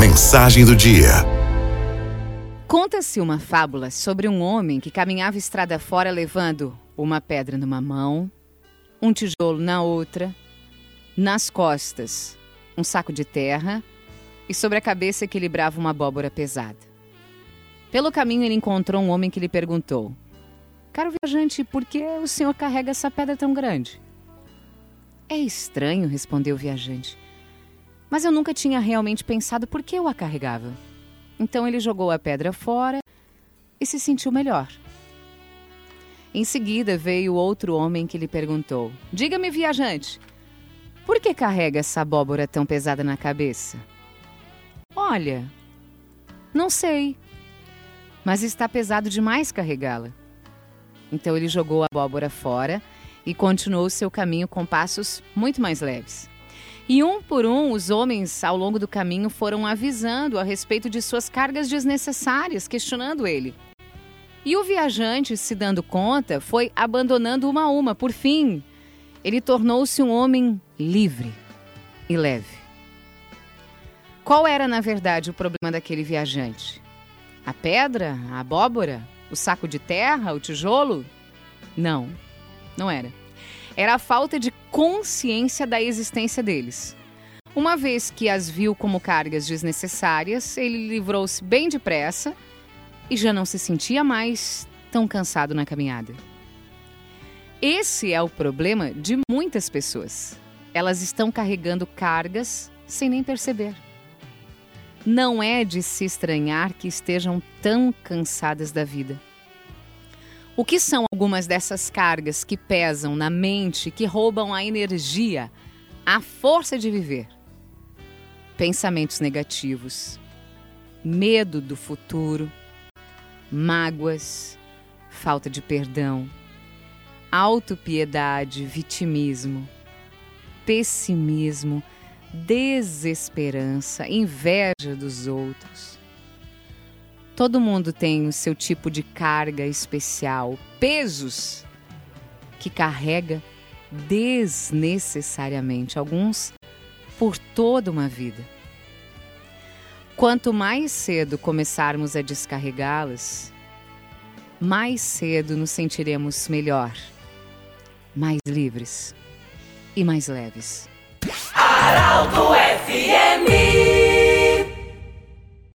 Mensagem do dia. Conta-se uma fábula sobre um homem que caminhava estrada fora levando uma pedra numa mão, um tijolo na outra, nas costas um saco de terra e sobre a cabeça equilibrava uma abóbora pesada. Pelo caminho ele encontrou um homem que lhe perguntou: "Caro viajante, por que o senhor carrega essa pedra tão grande?" "É estranho", respondeu o viajante, "mas eu nunca tinha realmente pensado por que eu a carregava." Então ele jogou a pedra fora e se sentiu melhor. Em seguida veio outro homem que lhe perguntou: "Diga-me, viajante, por que carrega essa abóbora tão pesada na cabeça?" "Olha, não sei, mas está pesado demais carregá-la." Então ele jogou a abóbora fora e continuou seu caminho com passos muito mais leves. E um por um, os homens ao longo do caminho foram avisando a respeito de suas cargas desnecessárias, questionando ele. E o viajante, se dando conta, foi abandonando uma a uma. Por fim, ele tornou-se um homem livre e leve. Qual era, na verdade, o problema daquele viajante? A pedra? A abóbora? O saco de terra? O tijolo? Não. Não era. Era a falta de consciência da existência deles. Uma vez que as viu como cargas desnecessárias, ele livrou-se bem depressa e já não se sentia mais tão cansado na caminhada. Esse é o problema de muitas pessoas. Elas estão carregando cargas sem nem perceber. Não é de se estranhar que estejam tão cansadas da vida. O que são algumas dessas cargas que pesam na mente, que roubam a energia, a força de viver? Pensamentos negativos, medo do futuro, mágoas, falta de perdão, autopiedade, vitimismo, pessimismo, desesperança, inveja dos outros. Todo mundo tem o seu tipo de carga especial, pesos que carrega desnecessariamente, alguns por toda uma vida. Quanto mais cedo começarmos a descarregá-las, mais cedo nos sentiremos melhor, mais livres e mais leves. Arauto FM.